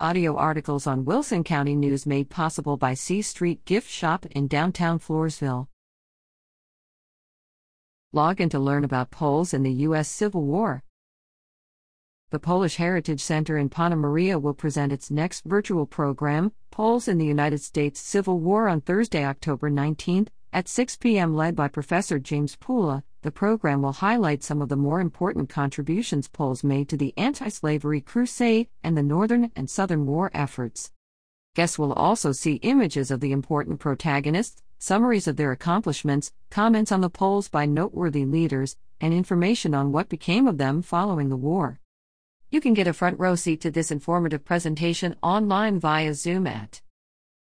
Audio articles on Wilson County News made possible by C Street Gift Shop in downtown Floresville. Log in to learn about Poles in the U.S. Civil War. The Polish Heritage Center in Panna Maria will present its next virtual program, Poles in the United States Civil War, on Thursday, October 19th, at 6 p.m. led by Professor James Pula. The program will highlight some of the more important contributions Poles made to the anti-slavery crusade and the Northern and Southern war efforts. Guests will also see images of the important protagonists, summaries of their accomplishments, comments on the Poles by noteworthy leaders, and information on what became of them following the war. You can get a front row seat to this informative presentation online via Zoom at